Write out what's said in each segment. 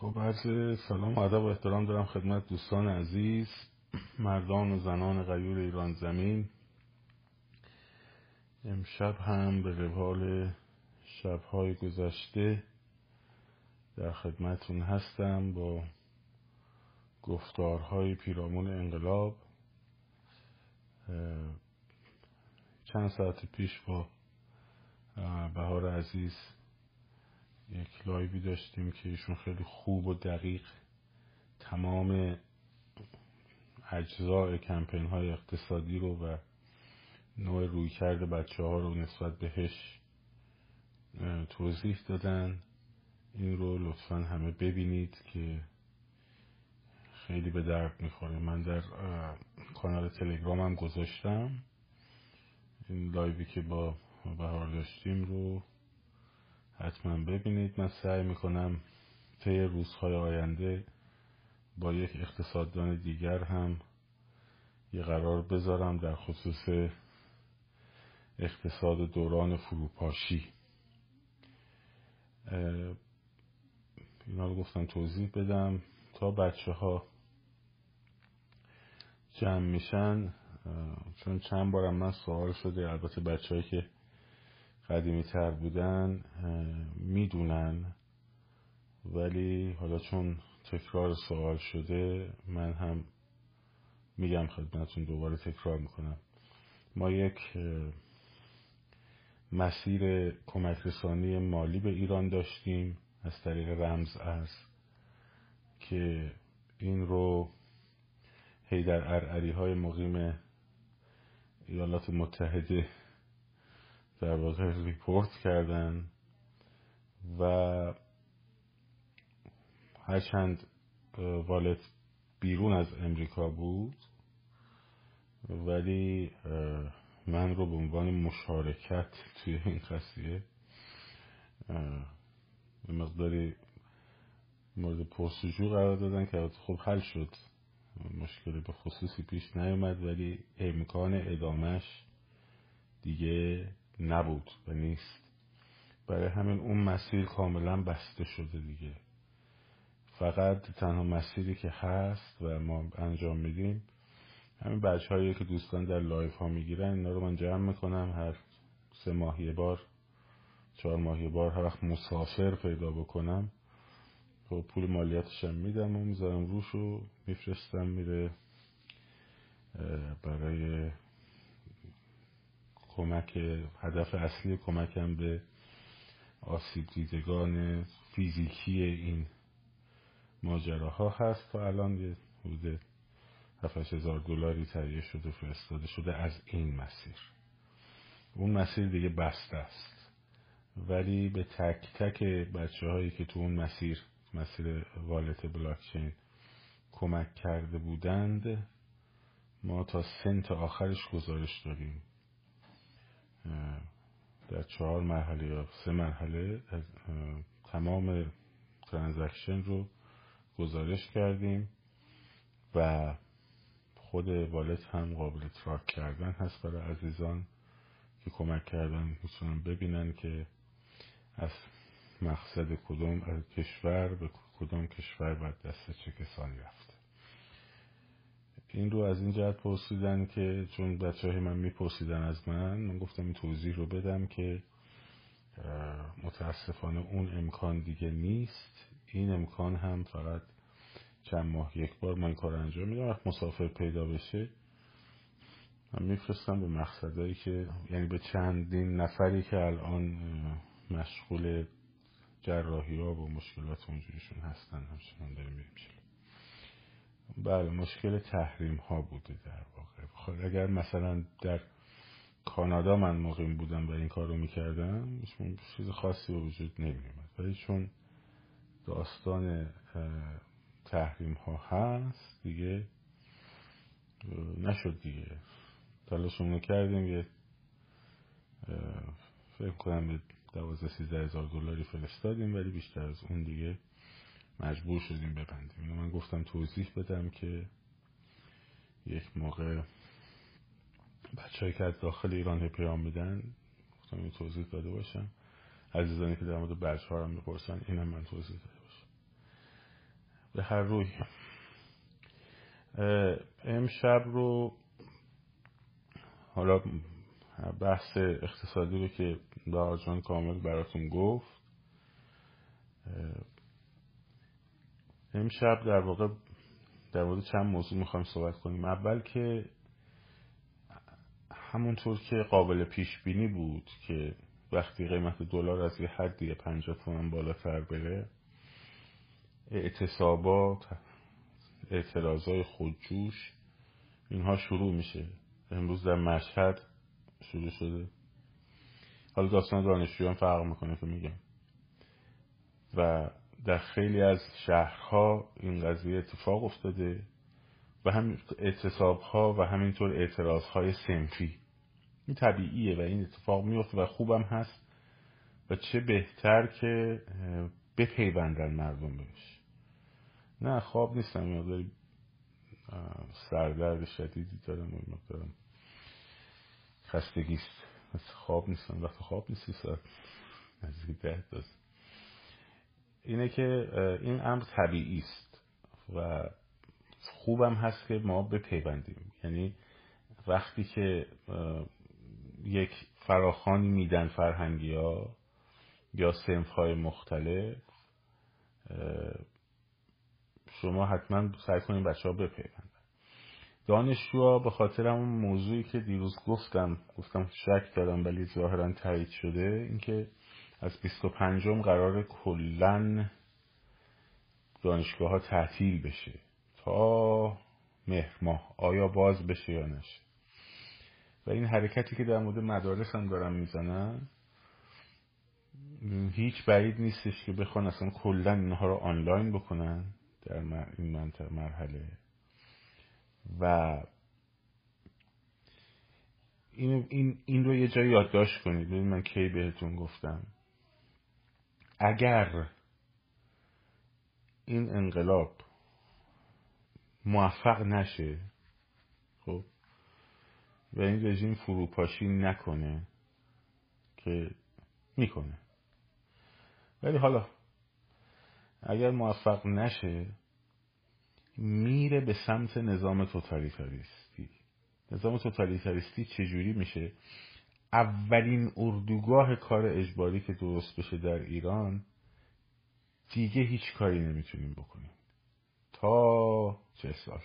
خب عرض سلام و ادب و احترام دارم خدمت دوستان عزیز، مردان و زنان غیور ایران زمین. امشب هم به روال شب‌های گذشته در خدمتون هستم با گفتارهای پیرامون انقلاب. چند ساعت پیش با بهار عزیز یک لایوی داشتیم که ایشون خیلی خوب و دقیق تمام اجزاء کمپین های اقتصادی رو و نوع رویکرد بچه ها رو نسبت بهش توضیح دادن. این رو لطفاً همه ببینید که خیلی به درد میخوره. من در کانال تلگرامم گذاشتم. این لایوی که با بهار داشتیم رو حتما ببینید. من سعی میکنم طی روزهای آینده با یک اقتصاددان دیگر هم یه قرار بذارم در خصوص اقتصاد دوران فروپاشی. اینا رو گفتم توضیح بدم تا بچه ها جمع میشن، چون چند بارم من سوال شده، البته بچه هایی که قدیمی تر بودن میدونن، ولی حالا چون تکرار سوال شده من هم میگم خدمتون، دوباره تکرار میکنم. ما یک مسیر کمک رسانی مالی به ایران داشتیم از طریق رمز ارز که این رو در ارعری های مقیم ایالات متحده در واقع ریپورت کردن و هرچند والت بیرون از امریکا بود ولی من رو به عنوان مشارکت توی این قضیه به مقداری مورد پرسجو قرار دادن که خب حل شد، مشکل به خصوصی پیش نیامد، ولی امکان ادامهش دیگه نبود و نیست. برای همین اون مسیر کاملا بسته شده دیگه. فقط تنها مسیری که هست و ما انجام میدیم همین بچه هایی که دوستان در لایف ها میگیرن، اینا رو من جمع میکنم، هر 3 ماه یه بار 4 ماه یه بار هر وقت مسافر پیدا بکنم و پول مالیاتش هم میدم و میذارم روش رو میفرستم میره برای کمک. هدف اصلی کمکم به آسیب دیدگان فیزیکی این ماجراها هست. تا الان یه حدود 7,000 دلاری تهیه شده فرستاده شده از این مسیر. اون مسیر دیگه بسته است، ولی به تک تک بچه‌هایی که تو اون مسیر والت بلاکچین کمک کرده بودند ما تا سنت آخرش گزارش دادیم. در 4 مرحله یا 3 مرحله تمام ترانزکشن رو گزارش کردیم و خود والت هم قابل تراک کردن هست برای عزیزان که کمک کردن میتونن ببینن که از مقصد کدوم از کشور به کدوم کشور بعد دست چه کسانی رفته. این رو از این جهت پرسیدن که چون بچه‌های من میپرسیدن از من گفتم این توضیح رو بدم که متاسفانه اون امکان دیگه نیست. این امکان هم فقط چند ماه یک بار من کار انجام میدم. وقت مسافر پیدا بشه من میفرستم به مقصدایی که یعنی به چندین نفری که الان مشغول جراحی ها و مشکلات اونجوریشون هستن. همچنان داریم میریم چلو. بله، مشکل تحریم ها بوده در واقع. اگر مثلا در کانادا من مقیم بودم و این کار رو میکردم چیز خاصی به وجود نمیومد، ولی چون داستان تحریم ها هست دیگه نشد دیگه. تلاشمون رو کردیم، یه فکر کنم به 12-13 هزار دلاری فرستادیم، ولی بیشتر از اون دیگه مجبور شدیم ببندیم. اینو من گفتم توضیح بدم که یک موقع بچه‌ای که از داخل ایران پیام میدن گفتم این توضیح داده باشم. عزیزانی که در مورد بچه‌ها هم میپرسن اینم من توضیح داده باشم. به هر روی امشب رو حالا بحث اقتصادی رو که دارا جان کامل براتون گفت، امشب در واقع در مورد چند موضوع میخوایم صحبت کنیم. اول که همونطور که قابل پیش بینی بود که وقتی قیمت دلار از یه حدی 50 تومن بالاتر بره، اعتصابات، اعتراضای خودجوش، اینها شروع میشه. امروز در مشهد شروع شده. حالا داستان دانشجویان فرق میکنه که میگم، و در خیلی از شهرها این قضیه اتفاق افتاده و هم اعتصاب‌ها و همینطور اعتراض‌های صنفی. این طبیعیه و این اتفاق میفته و خوبم هست و چه بهتر که بپیوندن مردم بهش. نه خواب نیستم، مقدار سردرد شدیدی دارم و مقدارم خستگیست. خواب نیستم، وقت خواب نیستی ساعت نزدیک 10 تاست. اینه که این امر طبیعی است و خوبم هست که ما بپیوندیم. یعنی وقتی که یک فراخوانی میدن فرهنگی ها یا صنف های مختلف، شما حتما سعی کنید بچه ها بپیوندن. دانشجوها به خاطر اون موضوعی که دیروز گفتم شک دارم ولی ظاهرا تایید شده، اینکه از 25 قرار کلن دانشگاه ها تعطیل بشه تا مهر ماه، آیا باز بشه یا نشه. و این حرکتی که در مورد مدارس هم دارن میزنن، هیچ بعید نیستش که بخوان اصلا کلن اینها رو آنلاین بکنن در این مرحله. و این رو یه جایی یادداشت کنید. ببین من کی بهتون گفتم، اگر این انقلاب موفق نشه، خب، و این رژیم فروپاشی نکنه که میکنه، ولی حالا اگر موفق نشه میره به سمت نظام توتالیتاریستی. نظام توتالیتاریستی چجوری میشه؟ اولین اردوگاه کار اجباری که درست بشه در ایران، دیگه هیچ کاری نمیتونیم بکنیم تا 40 سال.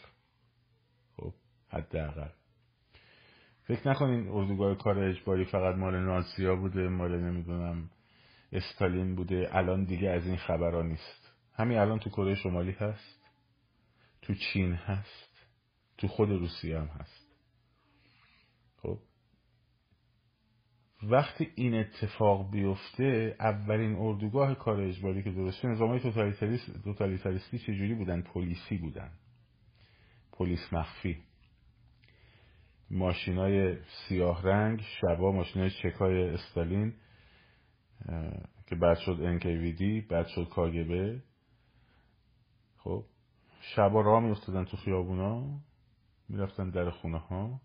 خب حداقل فکر نکنین اردوگاه کار اجباری فقط مال نازیا بوده، مال نمیدونم استالین بوده. الان دیگه از این خبرها نیست. همین الان تو کره شمالی هست، تو چین هست، تو خود روسیه هم هست. خب وقتی این اتفاق بیفته، اولین اردوگاه کار اجباری که درسته، نظام‌های توتالیتاریستی چجوری بودن؟ پلیسی بودن، پلیس مخفی، ماشینای سیاه رنگ، شبا ماشینای چکای استالین که بعد شد NKVD، بعد شد KGB. خب شبا راه می‌افتادن تو خیابونا، می‌رفتن در خونه ها،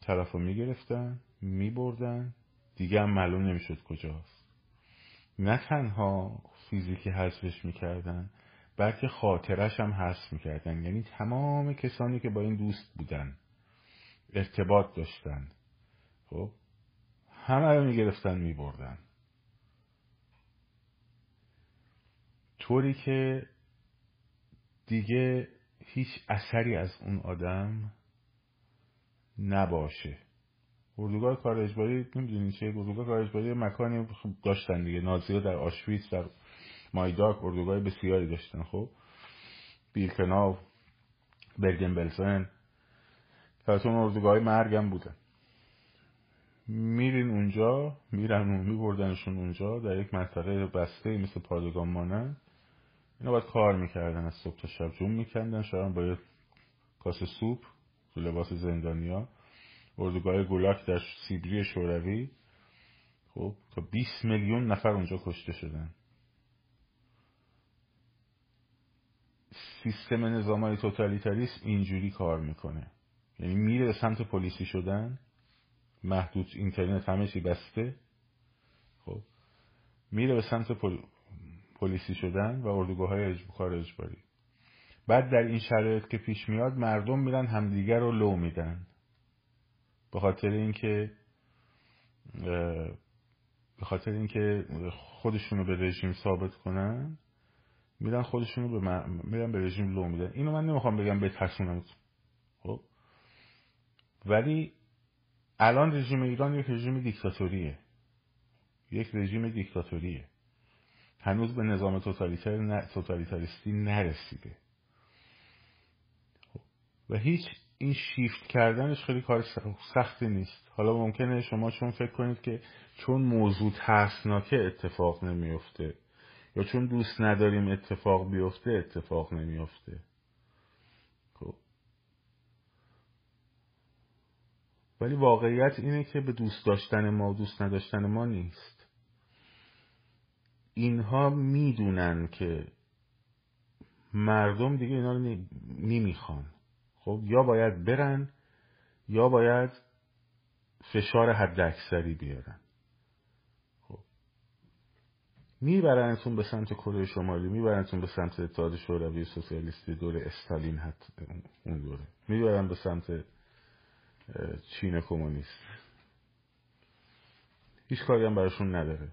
طرفو می‌گرفتن، می‌بردن، دیگه هم معلوم نمیشد کجاست. نه تنها فیزیکی حذفش میکردن، بلکه خاطرش هم حذف میکردن. یعنی تمام کسانی که با این دوست بودن، ارتباط داشتن، خب همه رو میگرفتن میبردن، طوری که دیگه هیچ اثری از اون آدم نباشه. اردوگاه کار اجباری نمیدونین چه؟ اردوگاه کار اجباری مکانی داشتن دیگه. نازی‌ها در آشویتز، در مایداک اردوگاه بسیاری داشتن. خب بیرکناو، برگن بلزن، تاتون اردوگاه مرگ هم بودن. میرین اونجا، میبردنشون اونجا در یک منطقه بسته مثل پادگان مانند. اینا باید کار میکردن از صبح تا شب، جون میکندن، شبم باید کاسه سوپ تو لباس زندانیا. اردوگاه گولاک در سیبری شوروی، خب تا 20 میلیون نفر اونجا کشته شدن. سیستم نظام‌های توتالیتاریسم اینجوری کار میکنه. یعنی میره به سمت پلیسی شدن، محدود، اینترنت همه چی بسته. خب میره به سمت پلیسی شدن و اردوگاه‌های کار اجباری. بعد در این شرایط که پیش میاد مردم میرن همدیگر رو لو میدن، به خاطر اینکه خودشونو به رژیم ثابت کنن میرن خودشونو میرن به رژیم لو میدن. اینو من نمیخوام بگم به ترسونم، خب، ولی الان رژیم ایران یک رژیم دیکتاتوریه، هنوز به نظام توتالیتاریستی نرسیده و هیچ این شیفت کردنش خیلی کار سختی نیست. حالا ممکنه شما چون فکر کنید که چون موضوع ترسناکه اتفاق نمیفته یا چون دوست نداریم اتفاق بیفته اتفاق نمیفته، ولی واقعیت اینه که به دوست داشتن ما و دوست نداشتن ما نیست. اینها میدونن که مردم دیگه اینا رو نمیخوان، خب یا باید برن یا باید فشار حداکثری بیارن. خب میبرنتون به سمت کره شمالی، میبرنتون به سمت اتحاد شوروی سوسیالیستی دوره استالین، حتی اون دوره میبرن به سمت چین کمونیست. هیچ کاری هم براشون نداره،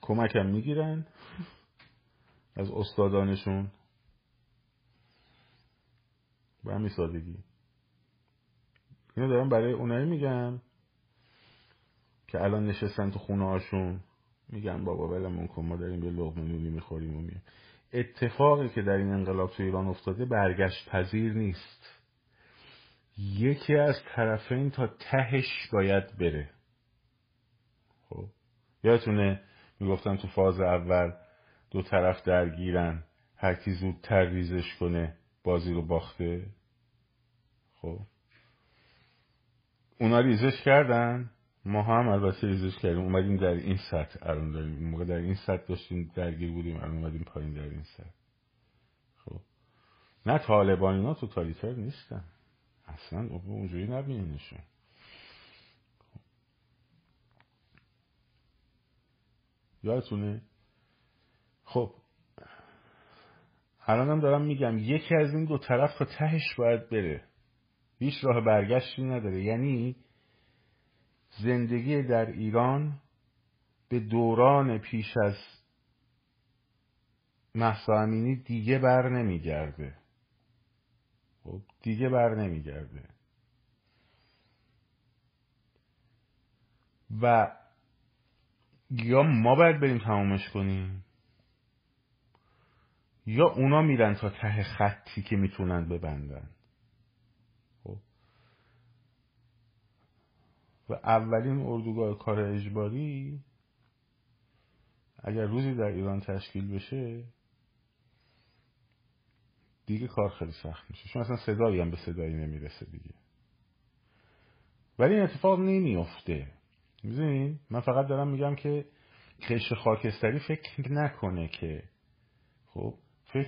کمک هم میگیرن از استادانشون به همین سادگی. اینو دارم برای اونایی میگم که الان نشستن تو خونه هاشون میگن بابا ولمون کن، ما داریم یه لقمه نونی میخوریم و میگن. اتفاقی که در این انقلاب تو ایران افتاده برگشت پذیر نیست. یکی از طرفین تا تهش باید بره. خب یادتونه میگفتم تو فاز اول دو طرف درگیرن، هر کی زودتر ریزش کنه بازی رو باخته. خب اونا ریزش کردن، ما هم البته ریزش کردیم، اومدیم در این سطح الان داریم. این موقع در این سطح داشتیم درگیر بودیم، الان اومدیم پایین در این سطح. خب نه طالبان اینا توتالیتر نیستن اصلا، اونجوری نبینینشون. یادتونه؟ خب الان هم دارم میگم یکی از این دو طرف تا تهش باید بره، هیچ راه برگشتی نداره. یعنی زندگی در ایران به دوران پیش از مهسا امینی دیگه بر نمیگرده، دیگه بر نمیگرده. و یا ما باید بریم تمامش کنیم یا اونا میرن تا ته خطی که میتونن ببندن. خب و اولین اردوگاه کار اجباری اگر روزی در ایران تشکیل بشه دیگه کار خیلی سخت میشه، چون اصلا صدایی هم به صدایی نمیرسه دیگه. ولی این اتفاق نمیفته. میدونین من فقط دارم میگم که قشر خاکستری فکر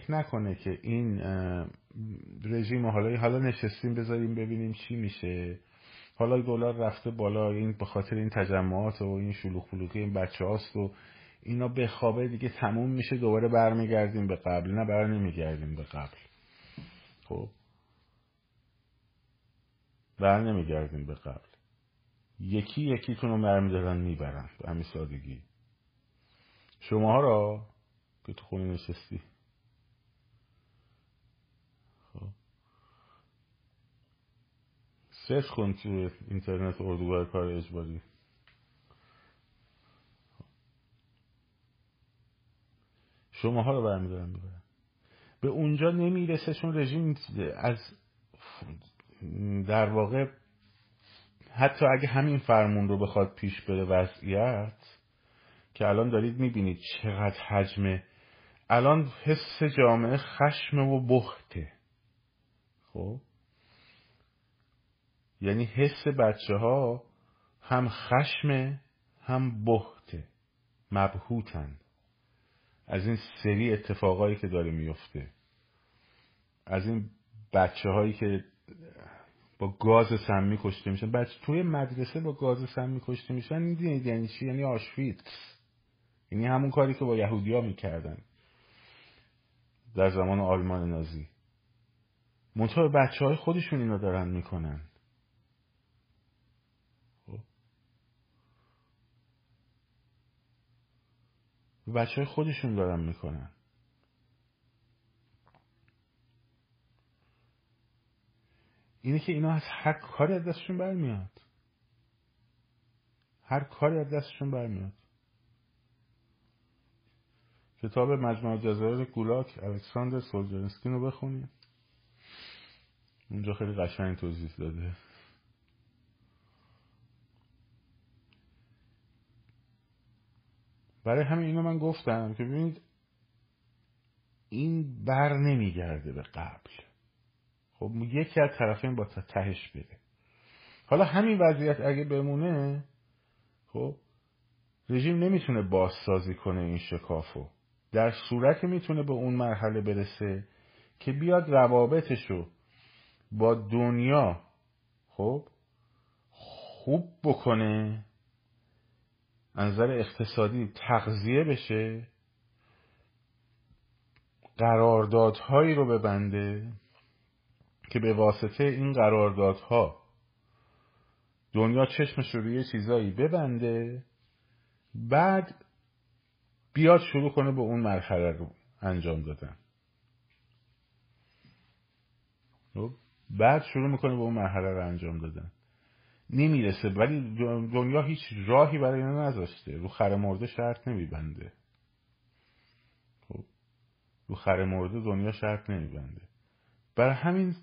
نکنه که این رژیم حالا نشستیم بذاریم ببینیم چی میشه، حالا دلار رفته بالا این به خاطر این تجمعات و این شلوغ پلوغی این بچه‌هاست و اینا بخوابه دیگه تموم میشه دوباره برمیگردیم به قبل. نه، برنمیگردیم به قبل. خب برنمیگردیم به قبل، یکی تونو برمیدارن میبرن به همین سادگی. شماها را که تو خونه نشستی، خب سرچ کن تو اینترنت اردوگاه کار اجباری. شماها رو برمیدارن میبرن، به اونجا نمیرسه چون رژیم از در واقع حتی اگه همین فرمون رو بخواد پیش بره، وضعیت که الان دارید میبینید چقدر حجمه، الان حس جامعه خشمه و بخته. خب یعنی حس بچه ها هم خشمه هم بخته، مبهوتن از این سری اتفاقایی که داره میفته، از این بچه هایی که با گاز سمی کشته میشن. بچه توی مدرسه با گاز سمی کشته میشن، میدونید یعنی چی؟ یعنی آشویتس، یعنی همون کاری که با یهودی ها میکردن. در زمان آلمان نازی. منطقه بچه های خودشون این رو دارن میکنن. بچه های خودشون دارن میکنن. اینه که اینا از هر کاری از دستشون برمیاد. هر کاری از دستشون برمیاد. کتاب مجموعه جزایر گولاک الکساندر سولجنسکین رو بخونید. اونجا خیلی قشنگ توضیح داده. برای همین اینو من گفتم که ببینید این بر نمیگرده به قبل. خب یکی از طرفین با تهش بره. حالا همین وضعیت اگه بمونه، خب رژیم نمیتونه بازسازی کنه این شکافو. در صورتی میتونه به اون مرحله برسه که بیاد روابطشو با دنیا خب خوب بکنه، از نظر اقتصادی تغذیه بشه، قراردادهایی رو ببنده که به واسطه این قراردادها دنیا چشمش رو به یه چیزایی ببنده، بعد بیاد شروع کنه به اون مرحله رو انجام دادن. بعد شروع میکنه به اون مرحله رو انجام دادن. نمیرسه، ولی دنیا هیچ راهی برای اینو نذاشته. رو خر مرده شرط نمیبنده. خب رو خر مرده دنیا شرط نمیبنده. برای همین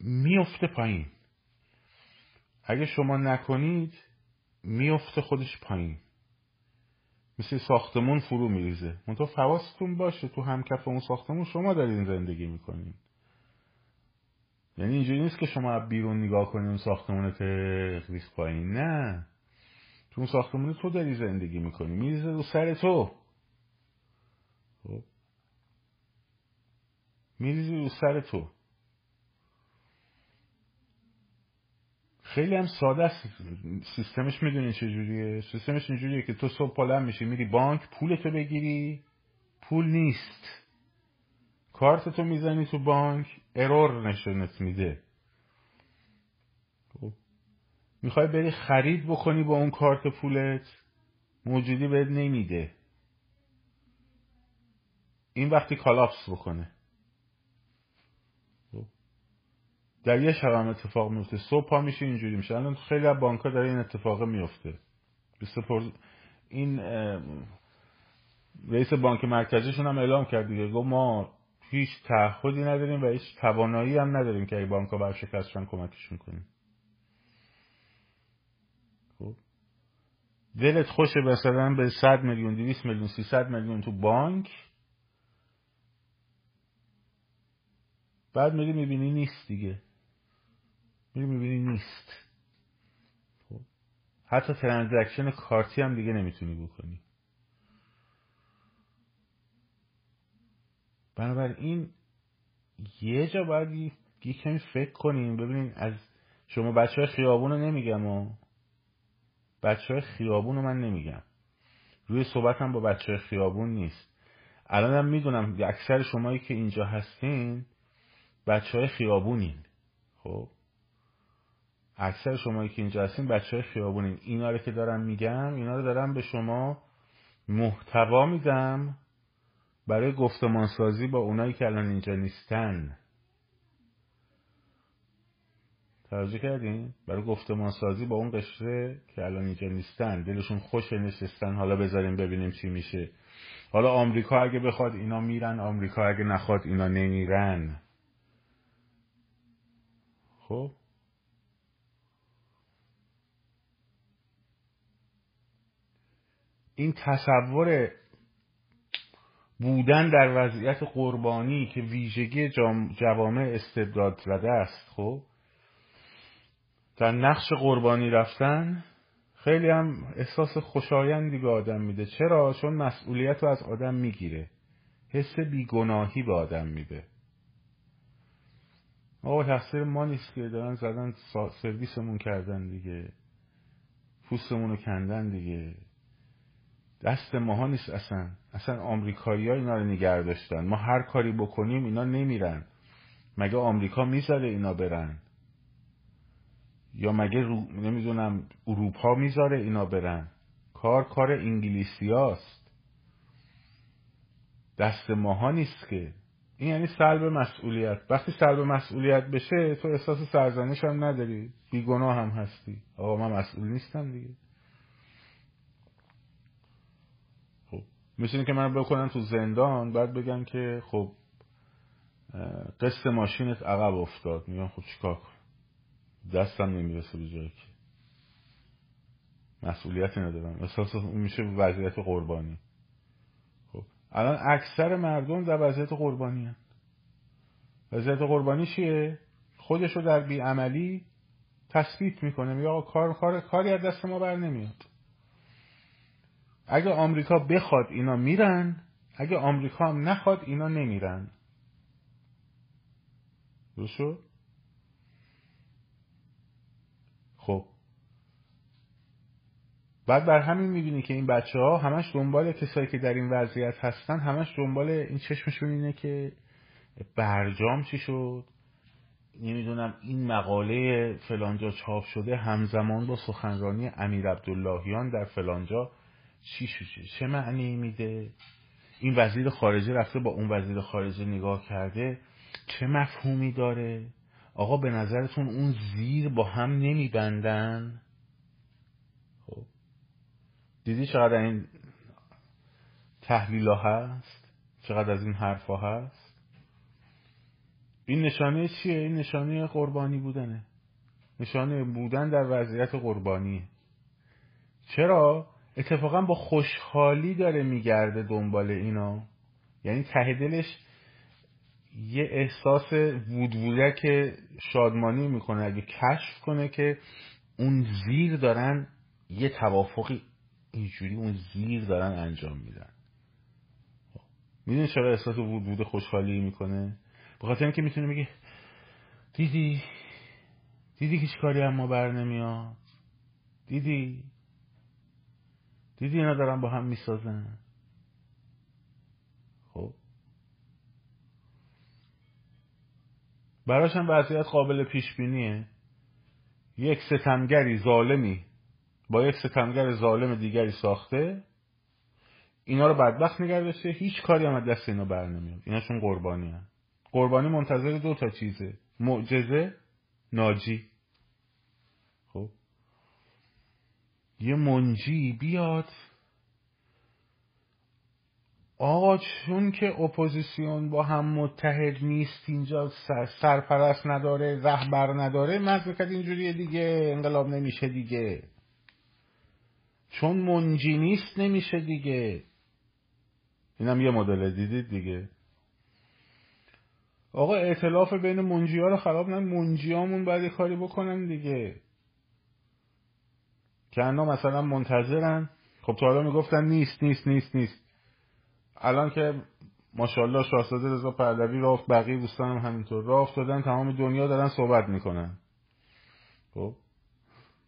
میفته پایین. اگه شما نکنید میفته خودش پایین. مثل ساختمون فرو میریزه. منتها حواستون باشه تو همکف اون ساختمون شما دارین زندگی میکنین. یعنی اینجوری نیست که شما بیرون نگاه کنید اون ساختمونه که ریخت پایین. نه، تو اون ساختمونه تو داری زندگی میکنی، میریزه رو سر تو. خب میریزه رو سر تو. خیلی هم ساده است سیستمش. میدونی چجوریه؟ سیستمش اینجوریه که تو صبح پلم میشی میری بانک پولتو بگیری، پول نیست، کارتتو میزنی تو بانک، ارور نشونت میده. میخوای بری خرید بکنی با اون کارت پولت، موجودی بهت نمیده. این وقتی کالاپس بکنه. در یه شب هم اتفاق میفته. صبح ها میشه اینجوری میشه. الان خیلی از بانک‌ها داره این اتفاق میفته. این رئیس بانک مرکزیشون هم اعلام کرد دیگه، گفت ما هیچ تعهدی نداریم و هیچ توانایی هم نداریم که اگه بانک‌ها ورشکست شدن کمکشون کنیم. خب دلت خوشه مثلا به 100 میلیون 200 میلیون 300 میلیون تو بانک، بعد میری میبینی نیست دیگه. میری میبینی نیست. خب حتی ترانزکشن کارتی هم دیگه نمیتونی بکنی. بنابراین یه جا باید یه کمی فکر کنیم. ببینین از شما بچه های خیابون رو نمیگم و بچه های خیابون رو من نمیگم، روی صحبتم با بچه های خیابون نیست. الان هم میدونم اکثر شمایی که اینجا هستین بچه های خیابونین. خب اکثر شمایی که اینجا هستین بچه های خیابونین. اینا رو که دارم میگم اینا رو دارم به شما محتوا میدم برای گفتمانسازی با اونایی که الان اینجا نیستن. توجه کردین؟ برای گفتمانسازی با اون قشره که الان اینجا نیستن، دلشون خوش نشستن، حالا بذاریم ببینیم چی میشه. حالا آمریکا اگه بخواد اینا میرن، آمریکا اگه نخواد اینا نمیرن. خب این تصور بودن در وضعیت قربانی که ویژگی جوامع استبداد زده است، خب در نقش قربانی رفتن خیلی هم احساس خوشایندی به آدم میده. چرا؟ چون مسئولیت رو از آدم میگیره، حس بیگناهی به آدم میده. آقا تقصیر ما نیست که دارن زدن سرویسمون کردن دیگه، پوستمون رو کندن دیگه، دست ماها نیست. اصلا آمریکایی‌ها اینا رو نگه داشتن. ما هر کاری بکنیم اینا نمیرن. مگه آمریکا میذاره اینا برن؟ یا مگه نمیدونم اروپا میذاره اینا برن؟ کار انگلیسیاست. دست ماها نیست که. این یعنی سلب مسئولیت. وقتی سلب مسئولیت بشه تو احساس سرزنش هم نداری، بیگناه هم هستی. آقا من مسئول نیستم دیگه. خب میشه که من بکنم تو زندان بعد بگم که خب قسط ماشینت عقب افتاد. میگم خب چیکار کنم؟ دستم نمیرسه به جایی که مسئولیتی ندارم. احساس اون میشه وضعیت قربانی. الان اکثر مردم در وضعیت قربانی هست. وضعیت قربانی چیه؟ خودشو در بیعملی تثبیت میکنه. میگه آقا کاری از دست ما بر نمیاد. اگه آمریکا بخواد اینا میرن، اگه آمریکا هم نخواد اینا نمیرن. درست شد؟ خب بعد بر همین میبینی که این بچه ها همش دنبال کسایی که در این وضعیت هستن، همش دنبال این، چشمشون اینه که برجام چی شد، نمیدونم این مقاله فلانجا چاپ شده همزمان با سخنرانی امیرعبداللهیان در فلانجا چی شده، چه معنی میده، این وزیر خارجه رفته با اون وزیر خارجه نگاه کرده چه مفهومی داره. آقا به نظرتون اون زیر با هم نمیبندن؟ دیدی چقدر این تحلیل ها هست؟ چقدر از این حرف ها هست؟ این نشانه چیه؟ این نشانه قربانی بودنه. نشانه بودن در وضعیت قربانیه. چرا؟ اتفاقا با خوشحالی داره میگرده دنبال اینا. یعنی ته دلش یه احساس وودوودک شادمانی میکنه اگه کشف کنه که اون زیر دارن یه توافقی اینجوری اون زیر دارن انجام میدن. میدونی چرا احساس وجود خوشحالی میکنه؟ به خاطر اینکه میتونه بگه دیدی هیچ کاری هم ما بر نمیاد، دیدی اینا دارن با هم میسازن. خب براش هم وضعیت قابل پیش بینیه. یک ستمگری ظالمی با یک ستمگر ظالم دیگری ساخته، اینا رو بدبخت نگه داشته، هیچ کاری هم از دست اینا بر نمیاد. ایناشون قربانی هست. قربانی منتظر دو تا چیزه: معجزه، ناجی. خب یه منجی بیاد، آقا چون که اپوزیسیون با هم متحد نیست، اینجا سرپرست نداره، رهبر نداره، مملکت اینجوریه دیگه، انقلاب نمیشه دیگه. چون منجی نیست نمیشه دیگه. اینم یه مدل دیدید دیگه. آقا ائتلاف بین منجی ها رو خراب نکنن، منجی هامون باید یه کاری بکنن دیگه. که انا مثلا منتظرن. خب تا حالا میگفتن نیست. الان که ماشاءالله شاهزاده رضا پهلوی رفت، بقیه دوستانم همینطور رفت دادن، تمام دنیا دارن صحبت میکنن. خب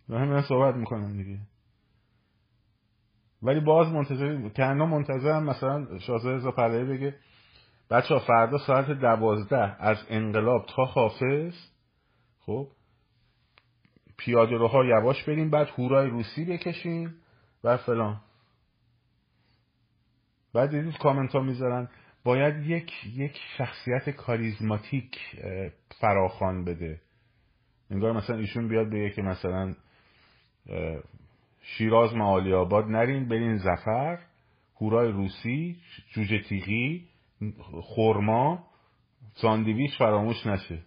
دارن صحبت میکنن دیگه. ولی باز منتظر تنها منتظرم مثلا شاهزاده رضا پهلوی بگه بچه‌ها فردا ساعت 12 از انقلاب تا حافظ خب پیاده‌روها یواش بریم، بعد هورای روسی بکشیم و فلان. بعد دیدید کامنت ها میذارن باید یک شخصیت کاریزماتیک فراخوان بده. انگار مثلا ایشون بیاد بگه که مثلا شیراز معالی آباد نرین، برین ظفر، هورای روسی، جوجه تیغی، خرما، ساندویچ فراموش نشه.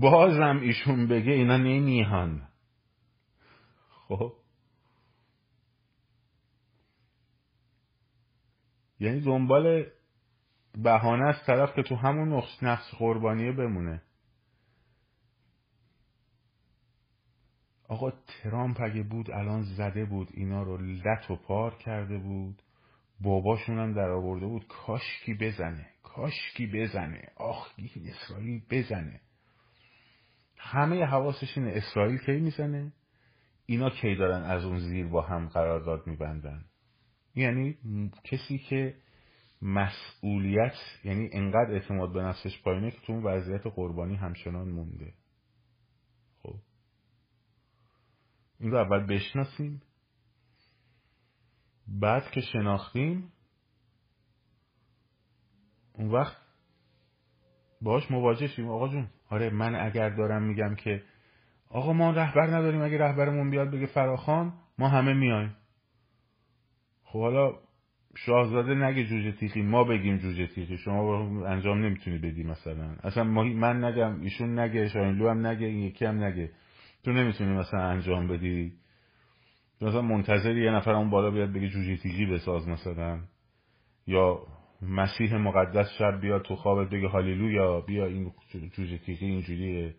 بازم ایشون بگه اینا نمیان. خب یعنی دنبال بهانه از طرف که تو همون نقص قربانیه بمونه. آقا ترامپ اگه بود الان زده بود اینا رو، لت و پار کرده بود، باباشون هم در آورده بود کاشکی بزنه، آخ این اسرائیل بزنه. همه حواسش اینه اسرائیل کی میزنه، اینا کی دارن از اون زیر با هم قرارداد میبندن؟ یعنی کسی که مسئولیت، یعنی انقدر اعتماد به نفسش پایینه که تو اون وضعیت قربانی همچنان مونده. خب این رو اول بشناسیم، بعد که شناختیم اون وقت باهاش مواجه شیم. آقا جون آره، من اگر دارم میگم که آقا ما رهبر نداریم، اگه رهبرمون بیاد بگه فراخان ما همه میایم، خب حالا شاهزاده نگه جوجه تیخی، ما بگیم جوجه تیخی، شما انجام نمیتونی بدی مثلا، اصلا من نگم، ایشون نگه، شاهینلو هم نگه، این یکی هم نگه، تو نمیتونی مثلا انجام بدی، مثلا منتظری یه نفر اون بالا بیاد بگه جوجه تیخی بساز مثلا، یا مسیح مقدس شب بیاد تو خوابت بگه هاللویا، بیا این جوجه تیخی اینجوریه،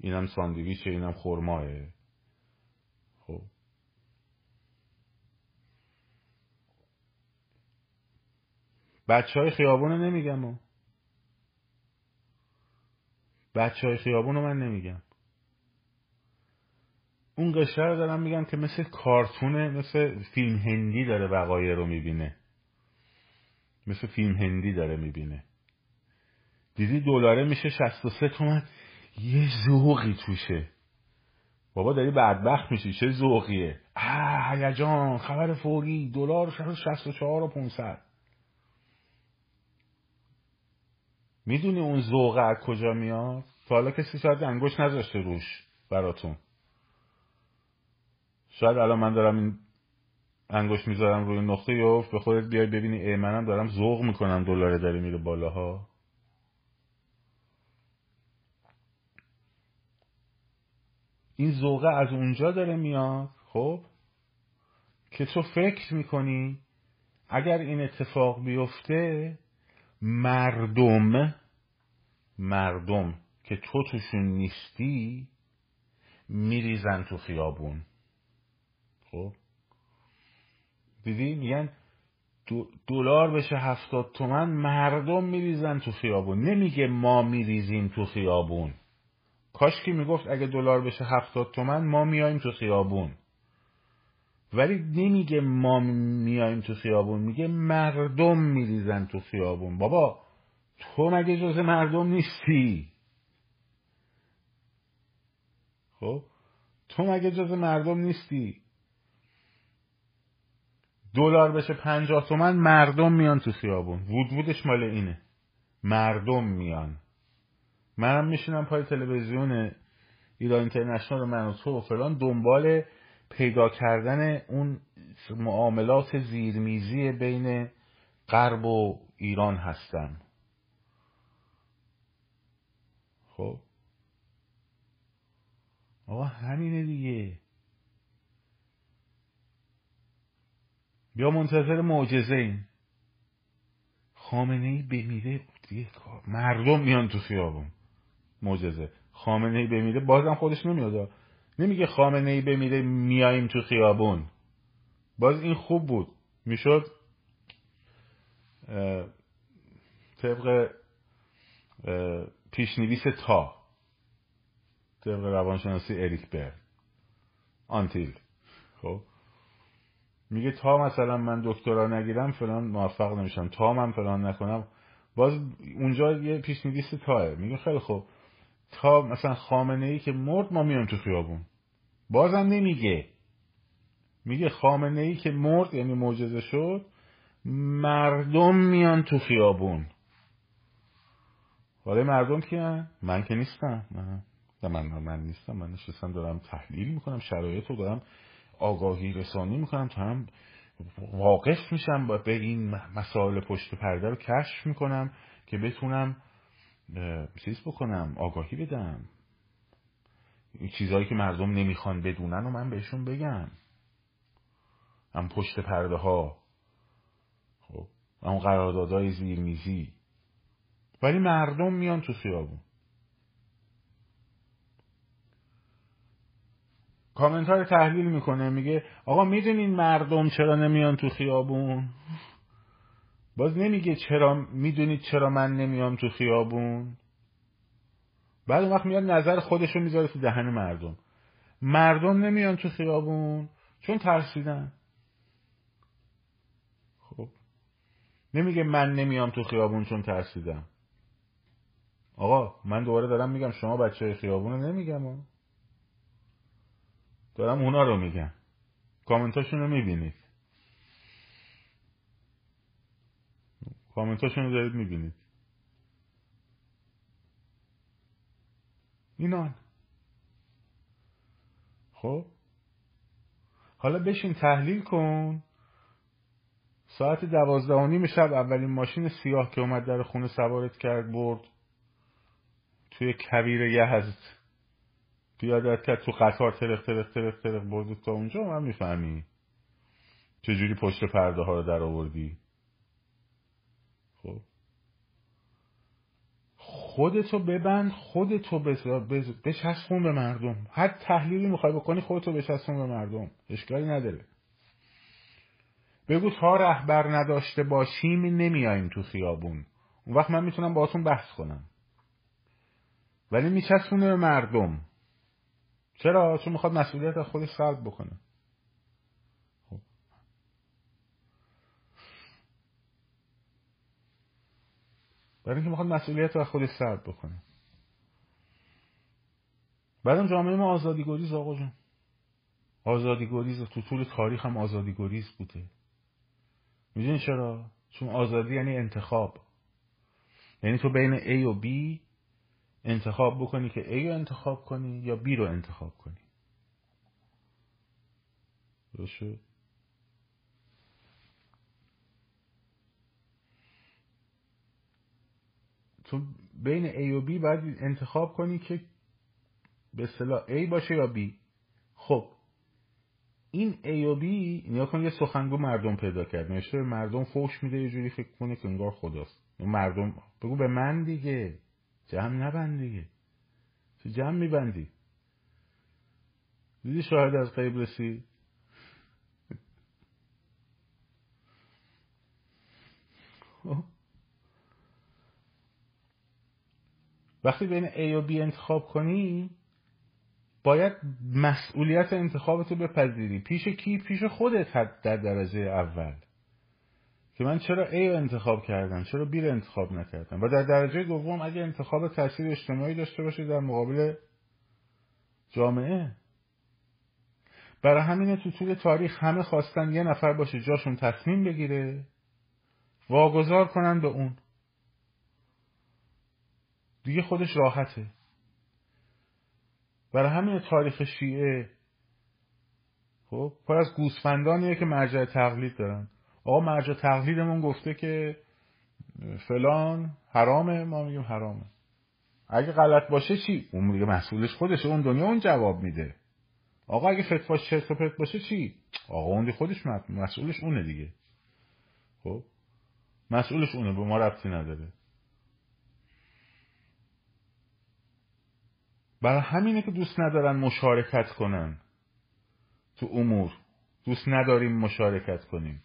اینم ساندویچه، اینم خرماه. خب بچه های خیابونو نمیگم و. بچه های خیابونو من نمیگم، اون قشر رو دارم میگم که مثل کارتونه، مثل فیلم هندی داره وقایع رو میبینه، مثل فیلم هندی داره میبینه. دیدی دلاره میشه 63 تومن، یه ذوقی توشه. بابا داری بدبخت میشی، چه ذوقیه؟ هیجان، خبر فوری، دلار 64.500. میدونی اون ذوقه از کجا میاد؟ تا حالا کسی شاید انگشت نذاشته روش براتون. شاید الان من دارم این انگشت میذارم روی نقطه یوف، به خودت بیای ببینی منم دارم ذوق میکنم، دلار داره میره بالاها. این ذوقه از اونجا داره میاد. خب که تو فکر میکنی اگر این اتفاق بیفته مردم که تو توشون نیستی میریزن تو خیابون. خب دیدی میگن دلار بشه 70 تومن، مردم میریزن تو خیابون. نمیگه ما میریزیم تو خیابون. کاش که میگفت اگه دلار بشه 70 تومن ما میایم تو خیابون، ولی نمیگه ما میایم تو خیابون، میگه مردم میریزن تو خیابون. بابا تو مگه جز مردم نیستی؟ خب تو مگه جز مردم نیستی؟ دلار بشه 50 تومن مردم میان تو خیابون. وجودش مال اینه، مردم میان. منم میشینم پای تلویزیون ایران اینترنشنال من و تو و فلان، دنبال پیدا کردن اون معاملات زیرمیزی بین غرب و ایران هستم. خب آقا همینه دیگه، بیا منتظر معجزه این خامنه‌ای بمیره دیگه، مردم میان تو خیابون. معجزه خامنه‌ای بمیره، بازم خودش نمیاد، نمیگه خامنه‌ای بمیره میایم تو خیابون. باز این خوب بود، میشد طبق پیشنویس طبق روانشناسی اریک برد آنتیل. خب میگه تا مثلا من دکترا نگیرم فلان موفق نمیشم، تا من فلان نکنم. باز اونجا یه پیشنویس تاه، میگه خیلی خوب تا مثلا خامنه‌ای که مرد ما میایم تو خیابون. بازم نمیگه، میگه خامنه‌ای که مرد، یعنی معجزه شد، مردم میان تو خیابون. حالا مردم کیان؟ من که نیستم، من نیستم، من نشستم دارم تحلیل میکنم شرایط رو، دارم آگاهی رسانی میکنم، تا هم واقف میشم به این مسائل پشت پرده رو کشف میکنم که بتونم چیز بکنم، آگاهی بدم، چیزایی که مردم نمیخوان بدونن و من بهشون بگم، هم پشت پرده ها، خب هم قراردادهای زیرمیزی. ولی مردم میان تو خیابون. کامنت ها رو تحلیل میکنه، میگه آقا میدونین مردم چرا نمیان تو خیابون؟ باز نمیگه چرا، میدونید چرا من نمیام تو خیابون؟ بعد اون وقت میاد نظر خودشو میذاره تو دهن مردم. مردم نمیان تو خیابون چون ترسیدن. خب نمیگه من نمیام تو خیابون چون ترسیدم. آقا من دوباره دارم میگم شما بچه خیابون رو نمیگم و. دارم اونا رو میگم، کامنتاشون رو میبینید، کامنتاشون رو دارید میبینید. اینان خب حالا بشین تحلیل کن. ساعت 12:30 شب اولین ماشین سیاه که اومد در خونه سوارت کرد برد توی کویر یزد، پیاده‌ات کرد تو قطار، ترق ترق ترق ترق بردت تا اونجا. هم میفهمی چجوری پشت پرده ها رو در آوردی. خب خودتو ببند، خودتو بچسبون به مردم. هر تحلیلی میخوای بکنی خودتو بچسبون به مردم، اشکالی نداره. بگو تا رهبر نداشته باشیم نمیاییم تو خیابون، اون وقت من میتونم باهاتون بحث کنم، ولی میچسبونه به مردم. چرا؟ چون میخواد مسئولیت از خودش سلب بکنه. خب برای اینکه میخواد مسئولیت رو از خودش سلب بکنه. بعدم جامعه ما آزادی گریز. آقا جون آزادی گریز، تو طول تاریخ هم آزادی گریز بوده. میدونی چرا؟ چون آزادی یعنی انتخاب، یعنی تو بین A و B انتخاب بکنی که A رو انتخاب کنی یا B رو انتخاب کنی. درسته؟ تو بین A و B باید انتخاب کنی که به اصطلاح A باشه یا B. خب این A و B نیا کنی یه سخنگو مردم پیدا کرد، نوشته مردم فوش میده، یه جوری فکر کنه که انگار خداست. مردم بگو به من دیگه، جمع نبند دیگه، تو جمع میبندی. دیدی شاهد از غیب رسی. وقتی بین A و B انتخاب کنی باید مسئولیت انتخابتو بپذیری. پیش کی؟ پیش خودت در درجه اول، که من چرا A رو انتخاب کردم، چرا B رو انتخاب نکردم. و در درجه دوم اگه انتخاب تاثیر اجتماعی داشته باشه در مقابل جامعه. برای همین تو طول تاریخ همه خواستن یه نفر باشه جاشون تصمیم بگیره، واگذار کنن به اون، دیگه خودش راحته. برای همین تاریخ شیعه خب پر از گوسفندانیه که مرجع تقلید دارن. آقا مرجع تقلیدمون گفته که فلان حرامه، ما میگیم حرامه. اگه غلط باشه چی؟ اون میگه مسئولش خودشه، اون دنیا اون جواب میده. آقا اگه فتواش چرت و پرت باشه چی؟ آقا اون دیگه خودش مسئولش اونه دیگه. خب مسئولش اونه، به ما ربطی نداره. برای همینه که دوست ندارن مشارکت کنن تو امور. دوست نداریم مشارکت کنیم.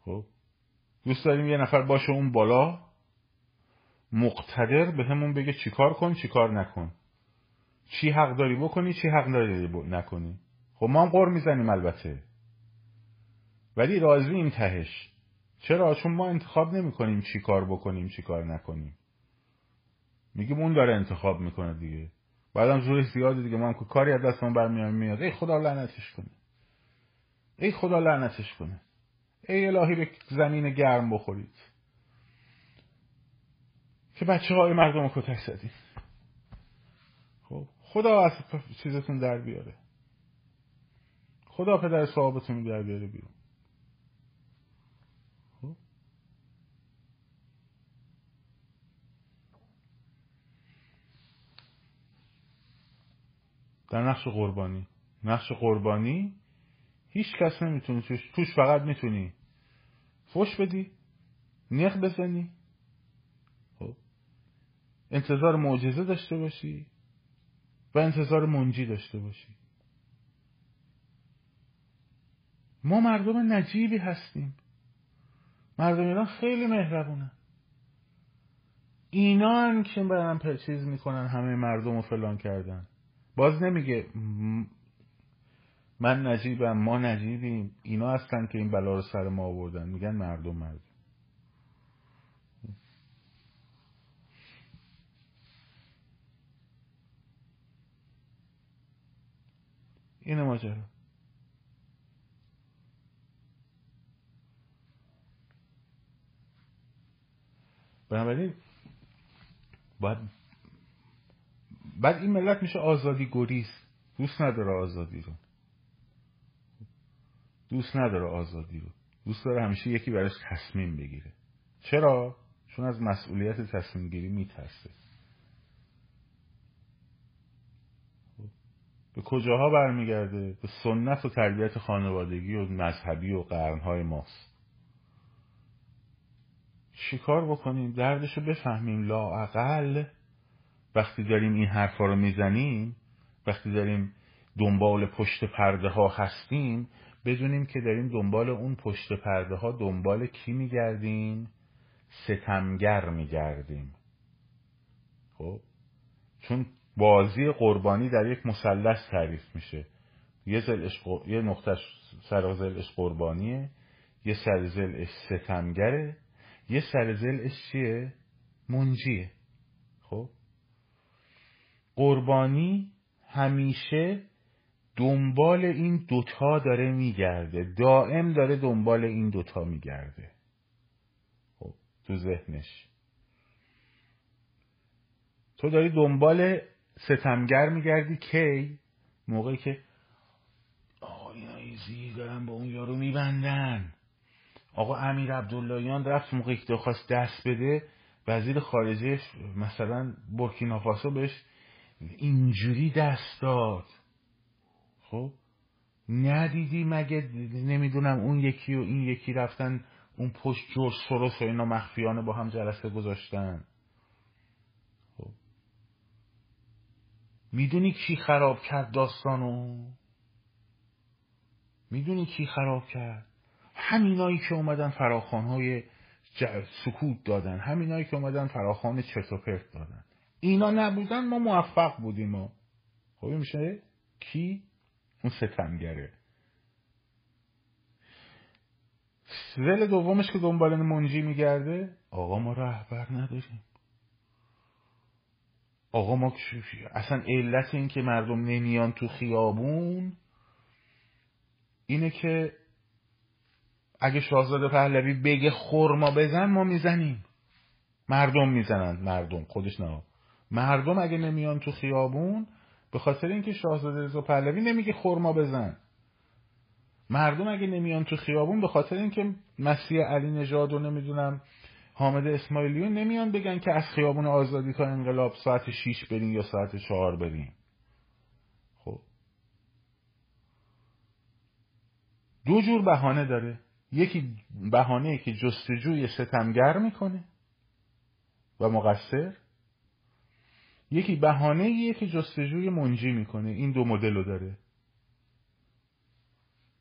خب دوست داریم یه نفر باشه اون بالا، مقتدر، به همون بگه چیکار کن چیکار نکن، چی حق داری بکنی چی حق داری نکنی. خب ما هم قر میزنیم البته، ولی راضییم تهش. چرا؟ چون ما انتخاب نمی کنیم چی کار بکنیم چی کار نکنیم، میگیم اون داره انتخاب میکنه دیگه. بعدم زورش زیاده دیگه، ما هم که کاری از دستمون برمیاد. ای خدا لعنتش کنه، ای خدا لعنتش کنه، ای الهی به زمین گرم بخورید که بچه های مردم رو کتک زدید. خب خدا از چیزتون در بیاره، خدا پدر صاحبتون در بیاره بیرون. خب در نقش قربانی، نقش قربانی هیچ کس نمیتونی توش فقط میتونی فوش بدی، نخ بزنی، خب انتظار معجزه داشته باشی و انتظار منجی داشته باشی. ما مردم نجیبی هستیم، مردم ایران خیلی مهربونن. اینا هم که برن پرچیز میکنن همه مردم رو فلان کردن، باز نمیگه من نجیبم، ما نجیبیم، اینا هستن که این بلا رو سر ما آوردن. میگن مردم. اینه ماجرا. بنابراین بعد این ملت میشه آزادی گریز. دوست نداره آزادی رو. دوست داره همیشه یکی براش تصمیم بگیره. چرا؟ چون از مسئولیت تصمیم گیری میترسه. به کجاها برمیگرده؟ به سنت و تربیت خانوادگی و مذهبی و قرنهای ماست. چیکار بکنیم؟ دردشو بفهمیم. لااقل وقتی داریم این حرفا رو میزنیم، وقتی داریم دنبال پشت پرده ها هستیم، بدونیم که داریم دنبال اون پشت پرده ها، دنبال کی میگردیم؟ ستمگر میگردیم. خب چون بازی قربانی در یک مثلث تعریف میشه. یه نقطه سر ضلعش قربانیه، یه سر ضلعش ستمگره، یه سر ضلعش چیه؟ منجیه. خب قربانی همیشه دنبال این دوتا داره میگرده، دائم داره دنبال این دوتا میگرده. خب تو ذهنش تو داری دنبال ستمگر میگردی، کی؟ موقعی که آقا اینا ایزی دارن با اون یارو میبندن، آقا امیر عبداللهیان رفت موقعی که خواست دست بده وزیر خارجه مثلا بورکینافاسو بهش اینجوری دست داد. خب ندیدی مگه؟ نمیدونم اون یکی و این یکی رفتن اون پشت جورج سروس و اینا مخفیانه با هم جلسه گذاشتن. میدونی کی خراب کرد داستانو؟ همینایی که اومدن فراخوان‌های سکوت دادن، همینایی که اومدن فراخوان چرت و پرت دادن. اینا نبودن ما موفق بودیم. ما خب میشه کی؟ اون ستمگره. سوال دومش که دنبال منجی میگرده، آقا ما رهبر نداریم، آقا ما اصلا علت این که مردم نمیان تو خیابون اینه که اگه شاهزاده پهلوی بگه خرما بزن ما میزنیم. مردم میزنن. مردم خودش نه، مردم اگه نمیان تو خیابون به خاطر اینکه شاهزاده رضا پهلوی نمیگه خرما بزن. مردم اگه نمیان تو خیابون به خاطر اینکه مسیح علی نژاد و نمیدونم حامد اسماعیلیون نمیان بگن که از خیابون آزادی تا انقلاب ساعت 6 بریم یا ساعت 4 بریم. خب دو جور بهانه داره. یکی بهانه‌ای که جستجوی ستمگر میکنه و مقصر، یکی بهانه‌ایه که جستجوی منجی میکنه. این دو مدل رو داره.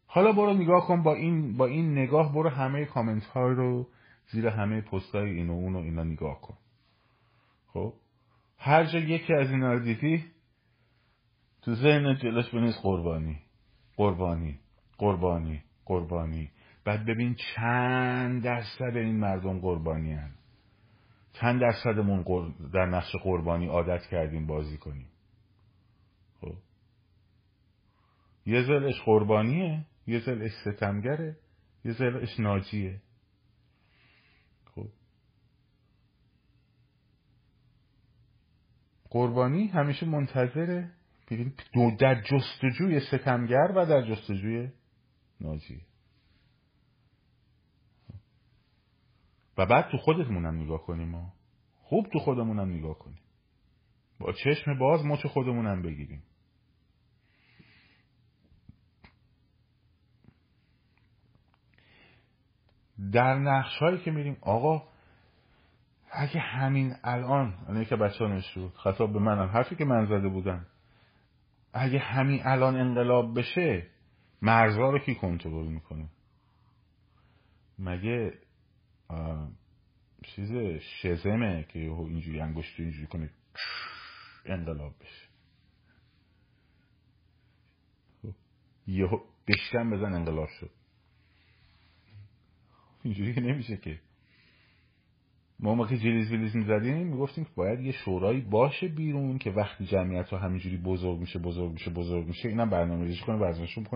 حالا برو نگاه کن، با این نگاه برو همه کامنت ها رو زیر همه پستای این و اون و اینا نگاه کن. خب هر جا یکی از اینا رو دیدی تو ذهن جلوش بنویس قربانی. بعد ببین چند درصد این مردم قربانی هن، چند درصدمون در نقش قربانی عادت کردیم بازی کنیم. خب یه ضلعش قربانیه، یه ضلعش ستمگره، یه ضلعش ناجیه. قربانی همیشه منتظره در جستجوی ستمگر و در جستجوی ناجی. و بعد تو خودمونم نگاه کنیم. ما خوب تو خودمونم نگاه کنیم، با چشم باز مچ خودمونم بگیریم. در نقشهایی که میریم، آقا اگه همین الان که بچه ها نشود خطاب به منم، حرفی که من زده بودم، اگه همین الان انقلاب بشه مرزها رو کی کنترل میکنه؟ مگه شزمه که اینجوری انگشت اینجوری کنه انقلاب بشه؟ یهو بشکن بزن انقلاب شد. اینجوری که نمیشه که. ما که جلیز ویلیز میزدیم میگفتیم که باید یه شورایی باشه بیرون که وقتی جمعیت رو همینجوری بزرگ میشه اینم برنامه‌ریزی کنه،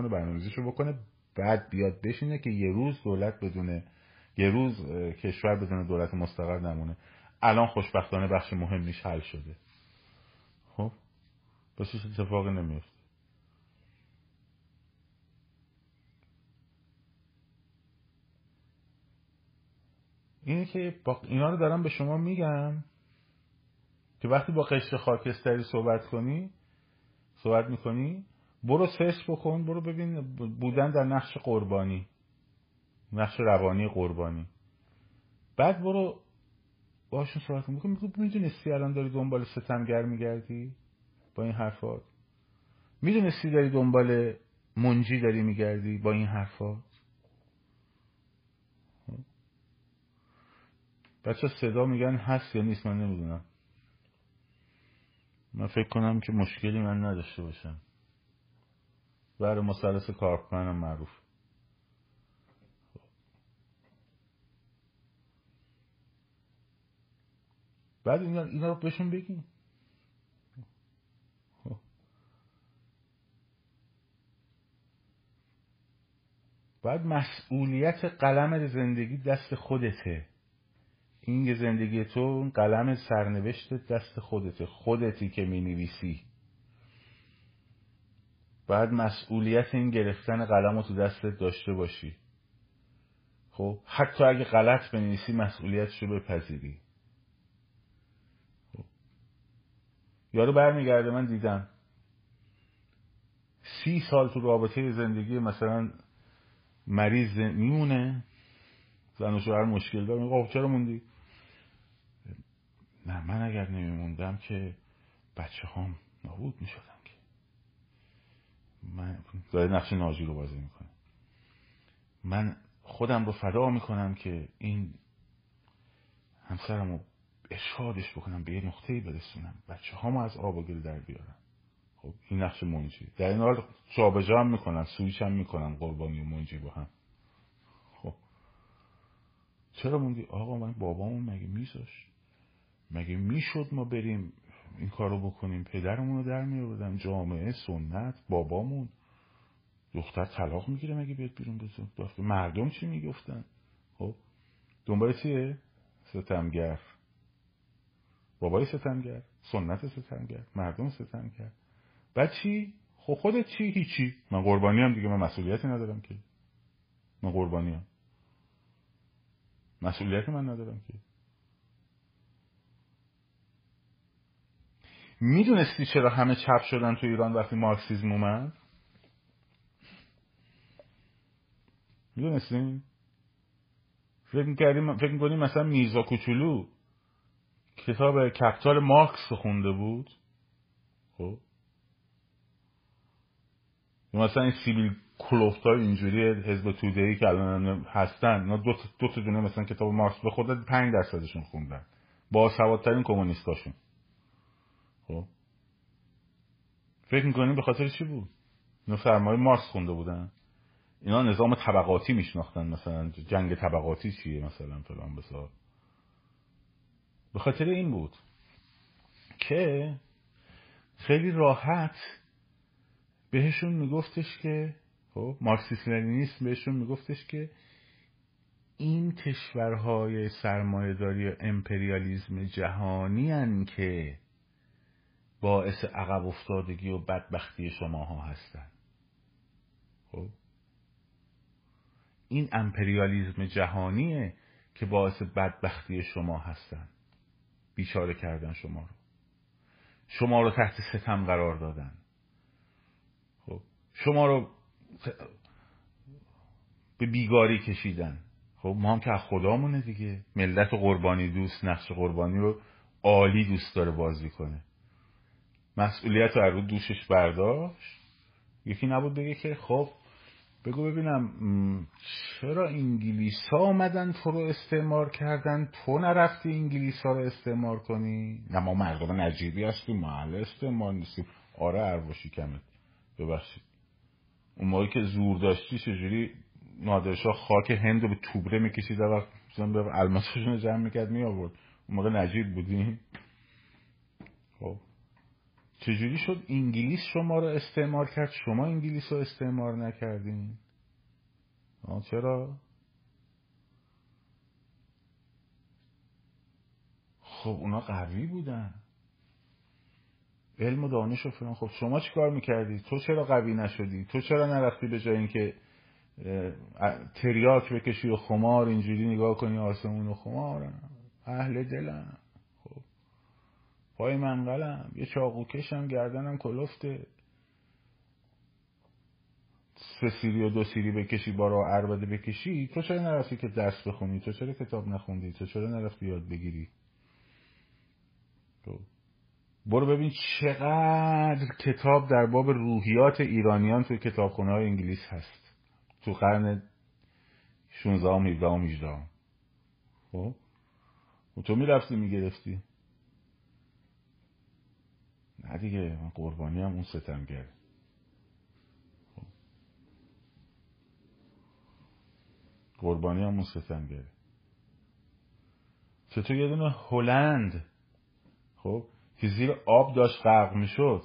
برنامه‌ریزیشو بکنه، بعد بیاد بشینه که یه روز دولت بدونه، یه روز کشور بدونه دولت مستقر نمونه. الان خوشبختانه بخش مهمیش حل شده. خب پس اتفاقی نمیفته. اینه که اینا رو دارم به شما میگم که وقتی با قشر خاکستری صحبت میکنی برو سرچ بکن، برو ببین بودن در نقش روانی قربانی، بعد برو باشون صحبت میکنی. میدونستی الان داری دنبال ستمگر میگردی با این حرفات؟ میدونستی داری دنبال منجی داری میگردی با این حرفات؟ بچه صدا میگن هست یا نیست؟ من نمیدونم. من فکر کنم که مشکلی من نداشته باشم. برای مثلث کارپمنم معروف. بعد اینا رو بهشون بگیم. بعد مسئولیت قلم زندگی دست خودته. این زندگی تو، قلم سرنوشت دست خودته، خودتی که می‌نویسی. باید مسئولیت این گرفتن قلم رو تو دستت داشته باشی. خب حتی اگه غلط بنویسی مسئولیتش رو بپذیری. خب. یارو برمیگرده، من دیدم 30 سال تو رابطه زندگی مثلا مریض میمونه، زن و شوهر مشکل داره، میگه خب چرا موندی؟ نه من اگر نمیموندم که بچه هام نابود میشدم، که من داره نقش ناجی رو بازی میکنم، من خودم رو فدا میکنم که این همسرم رو ارشادش بکنم، به یه نقطه‌ای برسونم، بچه هامو از آب و گل در بیارم. خب این نقش منجی. در این حال جابجا هم میکنم، سویچ هم میکنم قربانی و منجی با هم. چرا موندی؟ آقا من بابامون مگه میذاش، مگه میشد ما بریم این کارو بکنیم؟ پدرمون رو در میآوردن، جامعه سنت، بابامون. دختر طلاق میگیره مگه بیاد بیرون بزن؟ مردم چی میگفتن؟ خب دنبال چیه؟ ستمگر، بابای ستمگر، سنت ستمگر، مردم ستمگر. بعد چی؟ خب خودت چی؟ هیچی. من قربانی هم دیگه، من مسئولیتی ندارم که، من قربانی هم. مسئولیت من ندارم که. میدونستی چرا همه چپ شدن تو ایران وقتی مارکسیسم اومد؟ میدونستی؟ فکر میکنی مثلا میرزا کوچولو کتاب کپیتال مارکس خونده بود؟ خب مثلا این سیبیل کلوفتای اینجوری حزب توده‌ای که الان هستن، اینا دو تا دونه مثلا کتاب مارکس به خودت 5% خوندن، با سوادترین کمونیستاشون. خب فکر می‌کنین به خاطر چی بود؟ اینا فرمای مارکس خونده بودن، اینا نظام طبقاتی میشناختن، مثلا جنگ طبقاتی چیه، مثلا فلان بسار. به خاطر این بود که خیلی راحت بهشون میگفتش که مارکسیسم لنینیسم بهشون میگفتش که این کشورهای سرمایه‌داری و امپریالیسم جهانی ان که باعث عقب افتادگی و بدبختی شماها هستن. خب این امپریالیسم جهانیه که باعث بدبختی شما هستن، بیچاره کردن شما رو تحت ستم قرار دادن، خب شما رو به بیگاری کشیدن. خب ما هم که از خدامونه دیگه. ملت قربانی دوست نقش قربانی رو عالی دوست داره بازی کنه، مسئولیت رو از رو دوشش برداشت. یکی نبود بگه که خب بگو ببینم چرا انگلیسا اومدن تو رو استعمار کردن، تو نرفتی انگلیسا رو استعمار کنی؟ نه ما مردم نجیبی هستیم، محل استعمار نیستیم. آره عروشی کمت، ببخشید. اون موقعی که زور داشتی چجوری نادرشاه خاک هند رو به توبره میکشید و الماساشون رو جمع میکرد میآورد. اون موقع نجیب بودیم. خب چجوری شد انگلیس شما رو استعمار کرد، شما انگلیس رو استعمار نکردین؟ چرا؟ خب اونا قوی بودن، علم و دانش و فلان. خب شما چی کار میکردی؟ تو چرا قوی نشدی؟ تو چرا نرفتی به جای اینکه تریاک بکشی و خمار اینجوری نگاه کنی آسمون و خمارم اهل دلم، خب پای منقلم، یه چاقو کشم، گردنم کلفته، سه سیری و دو سیری بکشی، بارا عربده بکشی. تو چرا نرفتی که درس بخونی؟ تو چرا کتاب نخوندی؟ تو چرا نرفتی یاد بگیری؟ تو برو ببین چقدر کتاب در باب روحیات ایرانیان توی کتابخونه‌های انگلیس هست تو قرن 16 و 17 و 18. خب و تو میرفتی میگرفتی؟ نه دیگه، من قربانی هم اون ستمگر. خب قربانی هم اون ستمگر. چطور یه دونه هلند خب که زیر آب داشت غرق میشد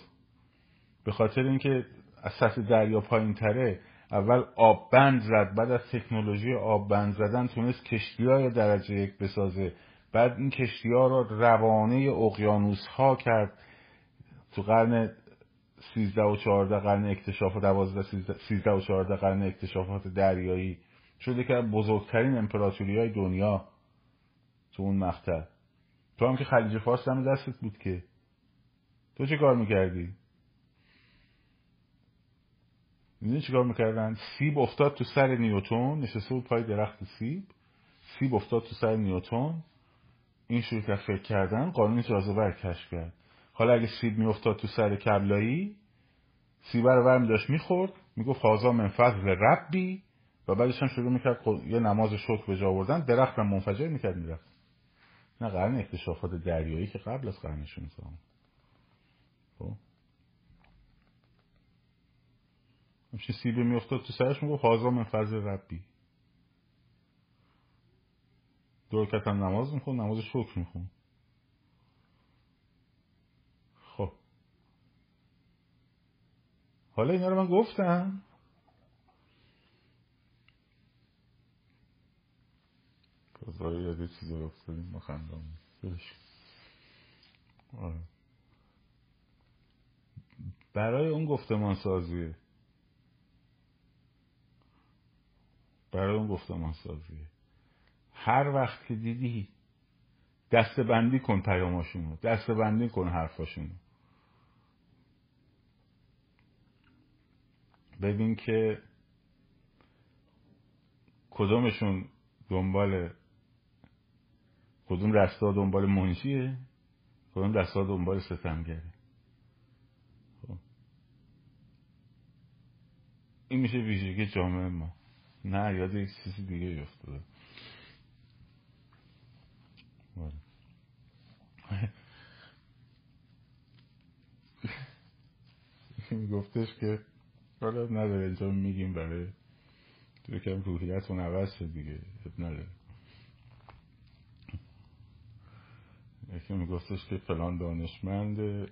به خاطر اینکه از سطح دریا پایین تره، اول آب بند زد، بعد از تکنولوژی آب بند زدن تونست کشتی‌های درجه یک بسازه، بعد این کشتی‌ها را روانه اقیانوس‌ها کرد. تو قرن 13 و 14 قرن اکتشافات 13 و 14 قرن اکتشافات دریایی شده که بزرگترین امپراتوری‌های دنیا تو اون مقطع. تو هم که خلیج فارس هم دستت بود که تو چه کار میکردی؟ میدونی چه کار میکردن؟ سیب افتاد تو سر نیوتن، نشسته بود پای درخت سیب افتاد تو سر نیوتن، این شروع که فکر کردن قانون جاذبه رو کشف کرد. حالا اگه سیب میافتاد تو سر کبلایی، سیب رو برمی داشت میخورد، میگفت هازا من فضل ربی، و بعدش هم شروع میکرد یه نماز شکر به جا آوردن، درخت رو منفجر میکرد میرفت. نه قرن اکتشافات دریایی که قبل از قرن 16. خب همچنین سیب میافتاد تو سرش میگفت هازا من فضل ربی، دو رکعت هم نماز میخوند، نماز شکر میخوند. خب حالا اینا رو من گفتم، بذاری یاد یه چیز رو افتادیم مخندم برای اون گفتمان سازیه، برای اون گفتمان سازیه. هر وقت که دیدی دسته بندی کن پیاماشونو، دسته بندی کن حرفاشونو، ببین که کدومشون دنبال کدوم رستا دنبال منشیه، کدوم رستا دنبال ستمگره. خب این میشه ویژگی جامعه ما. نه یاد یک چیز دیگه افتاده. میگفتش که حالا نداره انجام میگیم برای تو یکم روحیتون عوض شد دیگه، نداره. یکی میگفتش که فلان دانشمند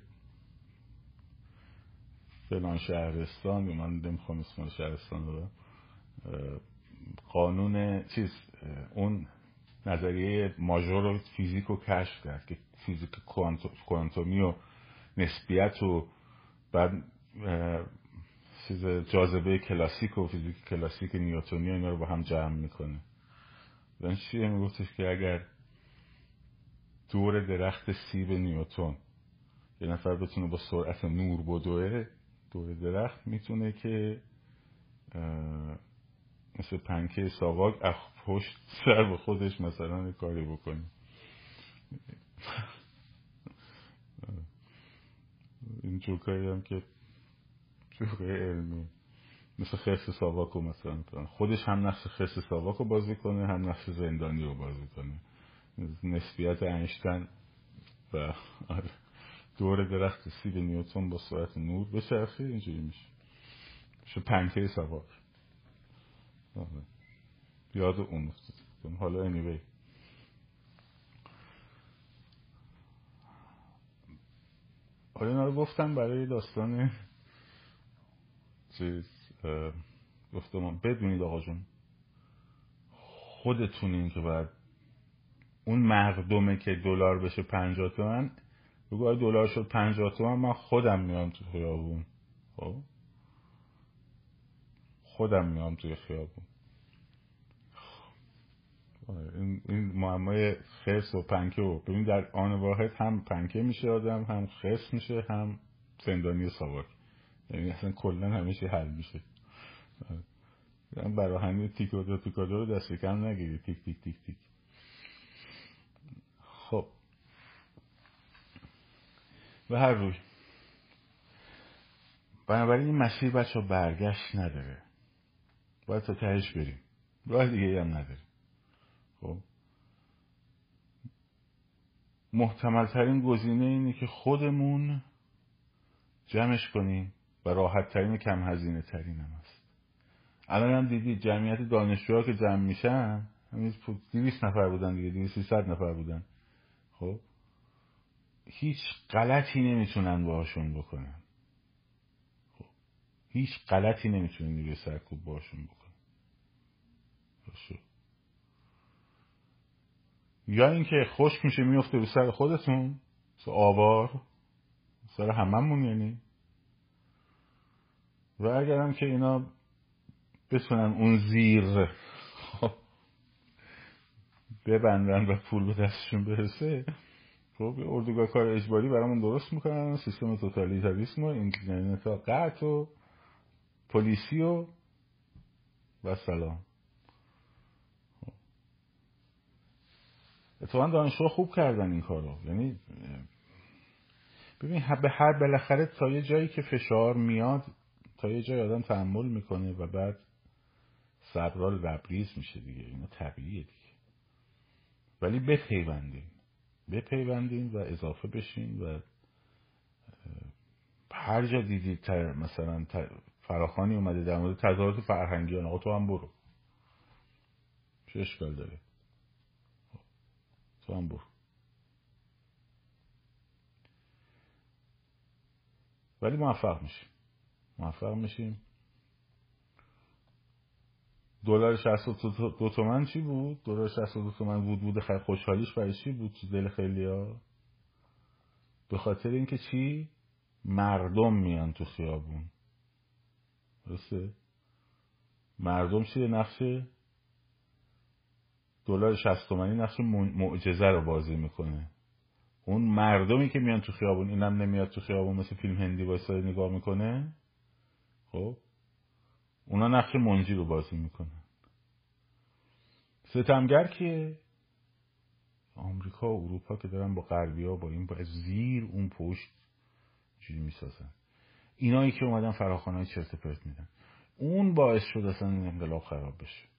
فلان شهرستان، من نمیخوام اسم شهرستان رو، قانون چیز اون نظریه ماژور و فیزیک رو کشف کرد که فیزیک کوانتومی و نسبیت و بعد چیز جاذبه کلاسیک و فیزیک کلاسیک نیوتنی و اینا رو با هم جمع میکنه. دارن چیه؟ میگفتش که اگر دور درخت سیب نیوتن یه نفر بتونه با سرعت نور بدوه دور درخت، میتونه که مثل پنکه ساواک از پشت سر به خودش مثلا کاری بکنه. این جوکایی هم که جوکای علمی، مثل خرس ساواک رو مثلا خودش هم نقش خرس ساواک رو بازی کنه، هم نقش زندانی رو بازی کنه. نسبیت اینشتین و دور درخت سیب نیوتن با سرعت نور بچرخه، اینجوری میشه. چه پنکه سوار یاد اون افتاد. حالا anyway حالا اینا رو گفتم برای داستان چیز گفتم بدونید آقا جون خودتونین که باید اون مردمه که دلار بشه 50 تومن بگو دلار شد 50 تومن من خودم میام تو خیابون. خب خودم میام توی خیابون. این معمای خرس و پنکه رو ببین در آن واحد هم پنکه میشه آدم، هم خرس میشه، هم زندانی ساواک، یعنی اصلا کلا همه چی حل میشه. برای همین تیکادو رو دست کم نگیری، تیک تیک تیک تیک. خب به هر روی بنابراین این مسیر بچه برگشت نداره، باید تا تهش بریم، راه دیگه هم نداره. خب محتمل ترین گزینه اینه که خودمون جمعش کنیم و راحت ترین و کم هزینه ترین هم هست. الان هم دیدید جمعیت دانشجوها که جمع میشن همین 200 نفر بودن دیگه، 200-300 نفر بودن. خب هیچ غلطی نمیتونن باهاشون بکنن، خب هیچ غلطی نمیتونن دیگه سرکوب باهاشون بکنن. باشه یا اینکه خشک میشه میفته رو سر خودتون، سر آوار، سر هممون یعنی. و اگر هم که اینا بتونن اون زیر ببندن و پول به دستشون برسه، خب اردوگاه کار اجباری برامون درست میکنن، سیستم توتالیتاریسم و اینکلینتا قطع و پلیسی و سلام. اتفاقا دانشجو خوب کردن این کارو، یعنی ببین به هر بالاخره تا یه جایی که فشار میاد، تا یه جایی آدم تحمل میکنه و بعد صبرال ربریز میشه دیگه، اینا طبیعیه دیگه. ولی بپیوندیم و اضافه بشین و هر جا دیدید مثلا فراخانی اومده در مورد تضادات فرهنگی، آقا تو هم برو، چه اشکال داره، تو هم برو. ولی موفق میشیم. دلار 62 تومن چی بود؟ دلار 62 تومن بود خیلی خوشحالیش برای چی بود تو دل خیلیا؟ به خاطر اینکه چی؟ مردم میان تو خیابون. درسته؟ مردم چیه؟ نقش دلار 60 تومانی نقش معجزه رو بازی میکنه. اون مردمی که میان تو خیابون، اینم نمیاد تو خیابون مثل فیلم هندی وایسای نگاه میکنه، خب اونا نقش منجی رو بازی میکنن. ستمگر کیه؟ آمریکا و اروپا که دارن با غربی‌ها با این با زیر اون پشت جوری میسازن، اینایی که اومدن فراخوان‌های چرت پرت میدن، اون باعث شد اصلا انقلاب خراب بشه.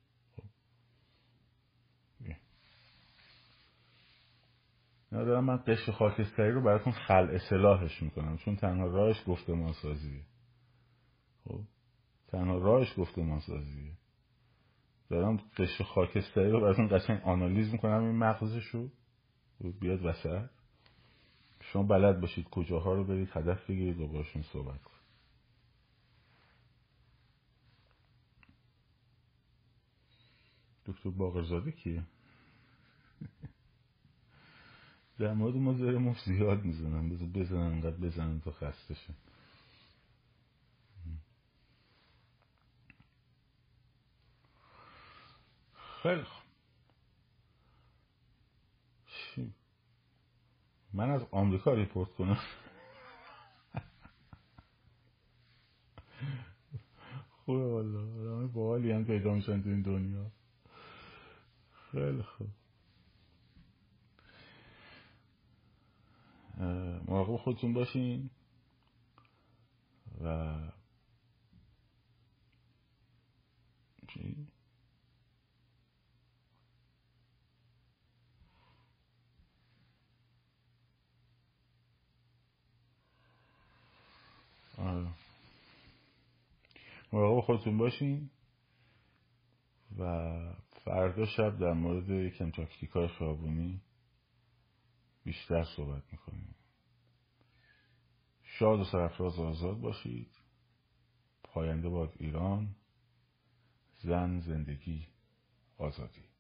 نه دارم من قشر خاکستری رو براتون خلع سلاحش میکنم، چون تنها راهش گفتمانسازیه. خب تنها راهش گفتمانسازیه. دارم قشر خاکستری رو براتون قشنگ آنالیز میکنم، این مغزش رو بیاد وسط، شما بلد باشید کجاها رو برید هدف بگیرید و باشون صحبت کنید. دکتر باقرزاده کیه؟ در مورد ما زیر مفت زیاد میزنن، بزنن انقدر بزنن تا خسته شن. خیلی خوب من از آمریکا ریپورت کنم. خوبه والا، آدم باحالی هم پیدا میشن تو این دنیا. خیلی خوب مراقب خودتون باشین و چی؟ مراقب خودتون باشین و فردا شب در مورد یکم تاکتیک‌های خیابونی بیشتر صحبت میکنیم. شاد و سرفراز و آزاد باشید. پاینده باد ایران. زن، زندگی، آزادی.